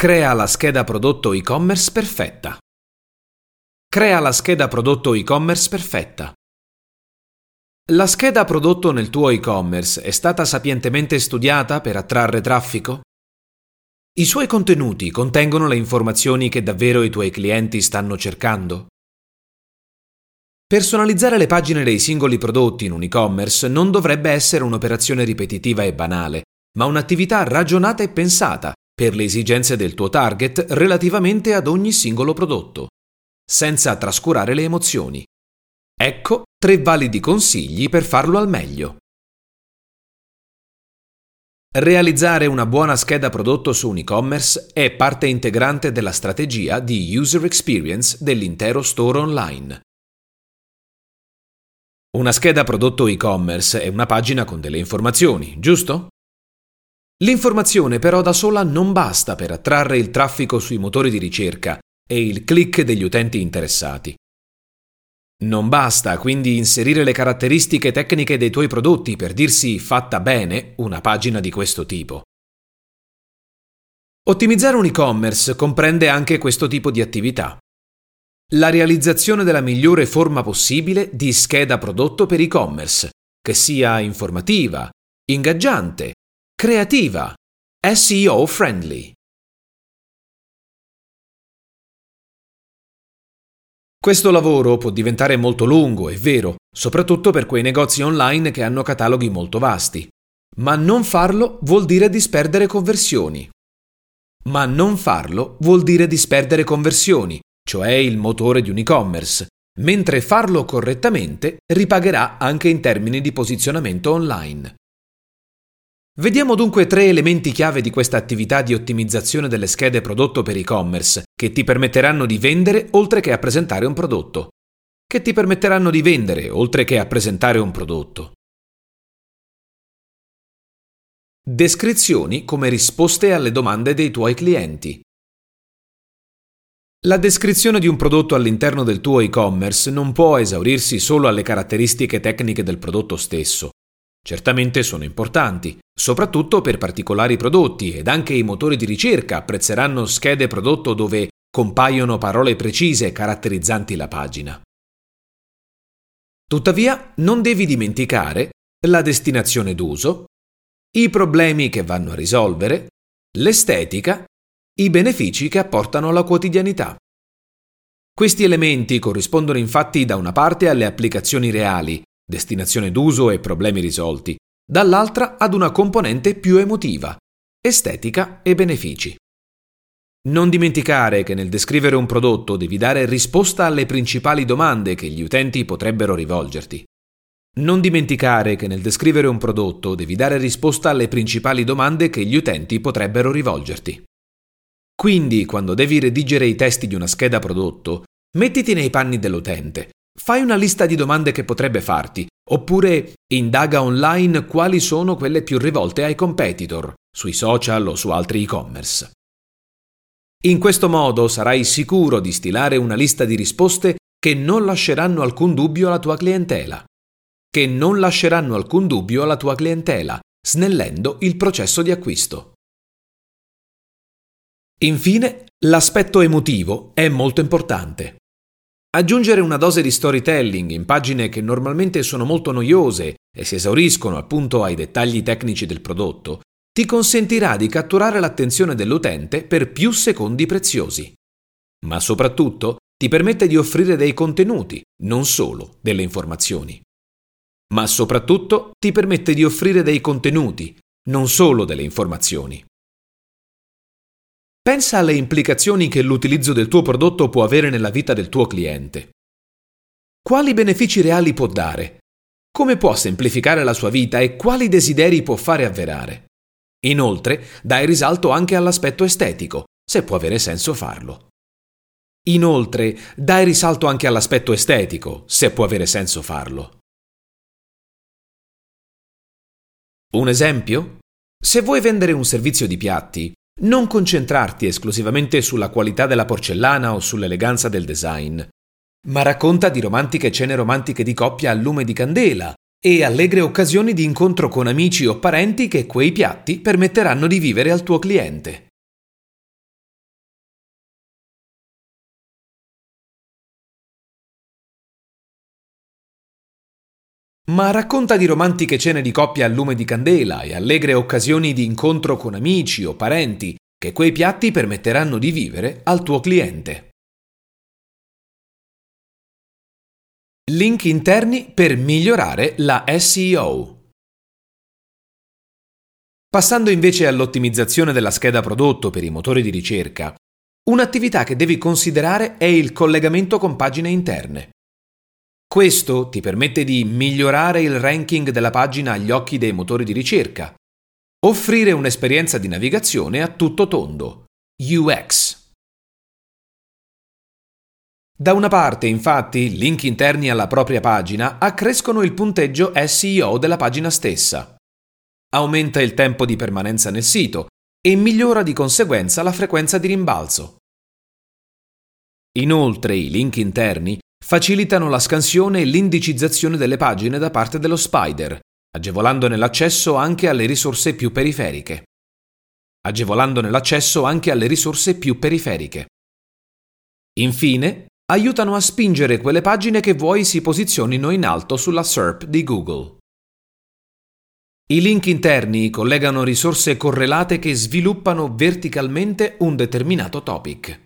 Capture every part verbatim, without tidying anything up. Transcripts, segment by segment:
Crea la scheda prodotto e-commerce perfetta. Crea la scheda prodotto e-commerce perfetta. La scheda prodotto nel tuo e-commerce è stata sapientemente studiata per attrarre traffico? I suoi contenuti contengono le informazioni che davvero i tuoi clienti stanno cercando? Personalizzare le pagine dei singoli prodotti in un e-commerce non dovrebbe essere un'operazione ripetitiva e banale, ma un'attività ragionata e pensata per le esigenze del tuo target relativamente ad ogni singolo prodotto, senza trascurare le emozioni. Ecco tre validi consigli per farlo al meglio. Realizzare una buona scheda prodotto su un e-commerce è parte integrante della strategia di user experience dell'intero store online. Una scheda prodotto e-commerce è una pagina con delle informazioni, giusto? L'informazione però da sola non basta per attrarre il traffico sui motori di ricerca e il click degli utenti interessati. Non basta quindi inserire le caratteristiche tecniche dei tuoi prodotti per dirsi fatta bene una pagina di questo tipo. Ottimizzare un e-commerce comprende anche questo tipo di attività. La realizzazione della migliore forma possibile di scheda prodotto per e-commerce, che sia informativa, ingaggiante, creativa, S E O friendly. Questo lavoro può diventare molto lungo, è vero, soprattutto per quei negozi online che hanno cataloghi molto vasti. Ma non farlo vuol dire disperdere conversioni. Ma non farlo vuol dire disperdere conversioni, cioè il motore di un e-commerce, mentre farlo correttamente ripagherà anche in termini di posizionamento online. Vediamo dunque tre elementi chiave di questa attività di ottimizzazione delle schede prodotto per e-commerce, che ti permetteranno di vendere oltre che a presentare un prodotto. Che ti permetteranno di vendere oltre che a presentare un prodotto. Descrizioni come risposte alle domande dei tuoi clienti. La descrizione di un prodotto all'interno del tuo e-commerce non può esaurirsi solo alle caratteristiche tecniche del prodotto stesso. Certamente sono importanti, soprattutto per particolari prodotti, ed anche i motori di ricerca apprezzeranno schede prodotto dove compaiono parole precise caratterizzanti la pagina. Tuttavia, non devi dimenticare la destinazione d'uso, i problemi che vanno a risolvere, l'estetica, i benefici che apportano alla quotidianità. Questi elementi corrispondono infatti da una parte alle applicazioni reali, destinazione d'uso e problemi risolti, dall'altra ad una componente più emotiva, estetica e benefici. Non dimenticare che nel descrivere un prodotto devi dare risposta alle principali domande che gli utenti potrebbero rivolgerti. Non dimenticare che nel descrivere un prodotto devi dare risposta alle principali domande che gli utenti potrebbero rivolgerti. Quindi, quando devi redigere i testi di una scheda prodotto, mettiti nei panni dell'utente. Fai una lista di domande che potrebbe farti, oppure indaga online quali sono quelle più rivolte ai competitor, sui social o su altri e-commerce. In questo modo sarai sicuro di stilare una lista di risposte che non lasceranno alcun dubbio alla tua clientela, che non lasceranno alcun dubbio alla tua clientela, snellendo il processo di acquisto. Infine, l'aspetto emotivo è molto importante. Aggiungere una dose di storytelling in pagine che normalmente sono molto noiose e si esauriscono appunto ai dettagli tecnici del prodotto, ti consentirà di catturare l'attenzione dell'utente per più secondi preziosi. Ma soprattutto ti permette di offrire dei contenuti, non solo delle informazioni. Ma soprattutto ti permette di offrire dei contenuti, non solo delle informazioni. Pensa alle implicazioni che l'utilizzo del tuo prodotto può avere nella vita del tuo cliente. Quali benefici reali può dare? Come può semplificare la sua vita e quali desideri può fare avverare? Inoltre, dai risalto anche all'aspetto estetico, se può avere senso farlo. Inoltre, dai risalto anche all'aspetto estetico, se può avere senso farlo. Un esempio? Se vuoi vendere un servizio di piatti, non concentrarti esclusivamente sulla qualità della porcellana o sull'eleganza del design, ma racconta di romantiche cene romantiche di coppia al lume di candela e allegre occasioni di incontro con amici o parenti che quei piatti permetteranno di vivere al tuo cliente. ma racconta di romantiche cene di coppia al lume di candela e allegre occasioni di incontro con amici o parenti, che quei piatti permetteranno di vivere al tuo cliente. Link interni per migliorare la S E O. Passando invece all'ottimizzazione della scheda prodotto per i motori di ricerca, un'attività che devi considerare è il collegamento con pagine interne. Questo ti permette di migliorare il ranking della pagina agli occhi dei motori di ricerca, offrire un'esperienza di navigazione a tutto tondo, U X. Da una parte, infatti, link interni alla propria pagina accrescono il punteggio S E O della pagina stessa. Aumenta il tempo di permanenza nel sito e migliora di conseguenza la frequenza di rimbalzo. Inoltre, i link interni facilitano la scansione e l'indicizzazione delle pagine da parte dello spider, agevolandone l'accesso anche alle risorse più periferiche. Agevolandone l'accesso anche alle risorse più periferiche. Infine, aiutano a spingere quelle pagine che vuoi si posizionino in alto sulla S E R P di Google. I link interni collegano risorse correlate che sviluppano verticalmente un determinato topic.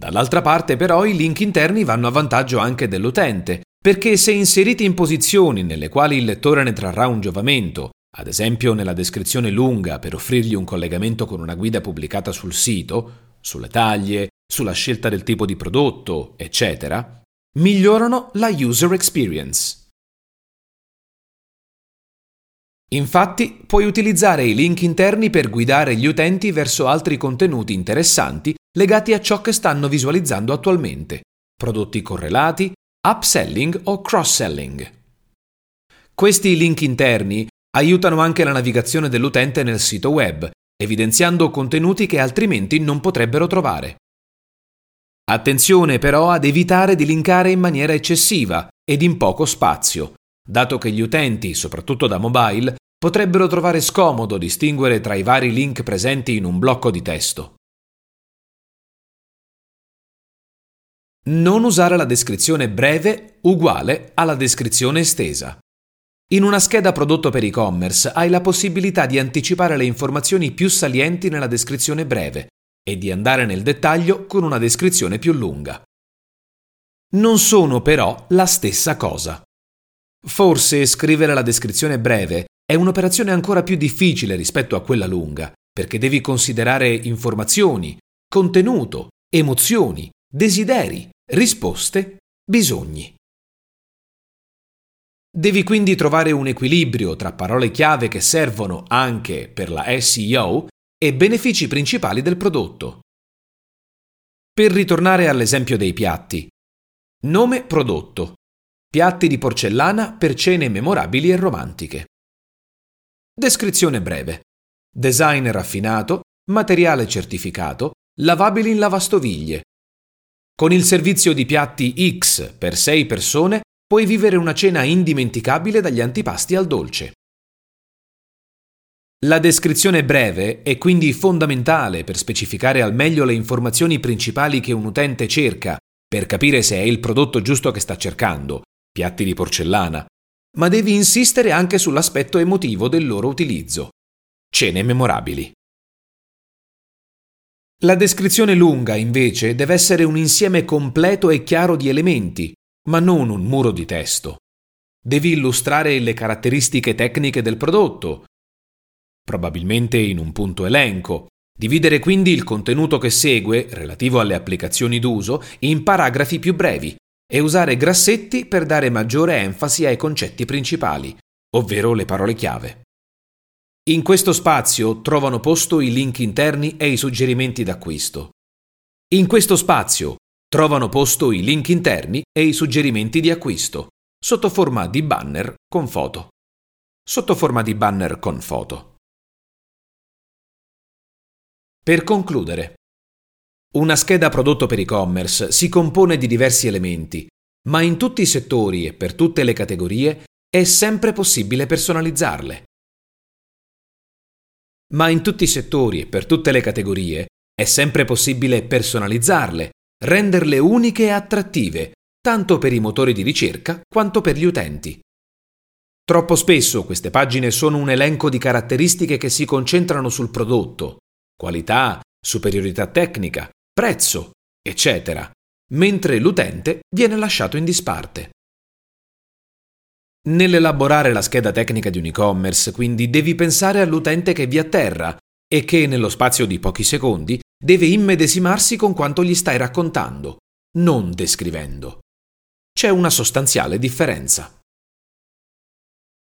Dall'altra parte, però, i link interni vanno a vantaggio anche dell'utente, perché se inseriti in posizioni nelle quali il lettore ne trarrà un giovamento, ad esempio nella descrizione lunga per offrirgli un collegamento con una guida pubblicata sul sito, sulle taglie, sulla scelta del tipo di prodotto, eccetera, migliorano la user experience. Infatti, puoi utilizzare i link interni per guidare gli utenti verso altri contenuti interessanti legati a ciò che stanno visualizzando attualmente, prodotti correlati, upselling o cross-selling. Questi link interni aiutano anche la navigazione dell'utente nel sito web, evidenziando contenuti che altrimenti non potrebbero trovare. Attenzione però ad evitare di linkare in maniera eccessiva ed in poco spazio, dato che gli utenti, soprattutto da mobile, potrebbero trovare scomodo distinguere tra i vari link presenti in un blocco di testo. Non usare la descrizione breve uguale alla descrizione estesa. In una scheda prodotto per e-commerce hai la possibilità di anticipare le informazioni più salienti nella descrizione breve e di andare nel dettaglio con una descrizione più lunga. Non sono però la stessa cosa. Forse scrivere la descrizione breve è un'operazione ancora più difficile rispetto a quella lunga, perché devi considerare informazioni, contenuto, emozioni, desideri, risposte, bisogni. Devi quindi trovare un equilibrio tra parole chiave che servono anche per la S E O e benefici principali del prodotto. Per ritornare all'esempio dei piatti. Nome prodotto. Piatti di porcellana per cene memorabili e romantiche. Descrizione breve. Design raffinato, materiale certificato, lavabili in lavastoviglie. Con il servizio di piatti X per sei persone puoi vivere una cena indimenticabile dagli antipasti al dolce. La descrizione breve è quindi fondamentale per specificare al meglio le informazioni principali che un utente cerca, per capire se è il prodotto giusto che sta cercando. Piatti di porcellana, ma devi insistere anche sull'aspetto emotivo del loro utilizzo. Cene memorabili. La descrizione lunga, invece, deve essere un insieme completo e chiaro di elementi, ma non un muro di testo. Devi illustrare le caratteristiche tecniche del prodotto, probabilmente in un punto elenco. Dividere quindi il contenuto che segue, relativo alle applicazioni d'uso, in paragrafi più brevi, e usare grassetti per dare maggiore enfasi ai concetti principali, ovvero le parole chiave. In questo spazio trovano posto i link interni e i suggerimenti d'acquisto. In questo spazio trovano posto i link interni e i suggerimenti di acquisto, sotto forma di banner con foto. Sotto forma di banner con foto. Per concludere, una scheda prodotto per e-commerce si compone di diversi elementi, ma in tutti i settori e per tutte le categorie è sempre possibile personalizzarle. Ma in tutti i settori e per tutte le categorie è sempre possibile personalizzarle, renderle uniche e attrattive, tanto per i motori di ricerca quanto per gli utenti. Troppo spesso queste pagine sono un elenco di caratteristiche che si concentrano sul prodotto, qualità, superiorità tecnica, prezzo, eccetera, mentre l'utente viene lasciato in disparte. Nell'elaborare la scheda tecnica di un e-commerce, quindi, devi pensare all'utente che vi atterra e che, nello spazio di pochi secondi, deve immedesimarsi con quanto gli stai raccontando, non descrivendo. C'è una sostanziale differenza.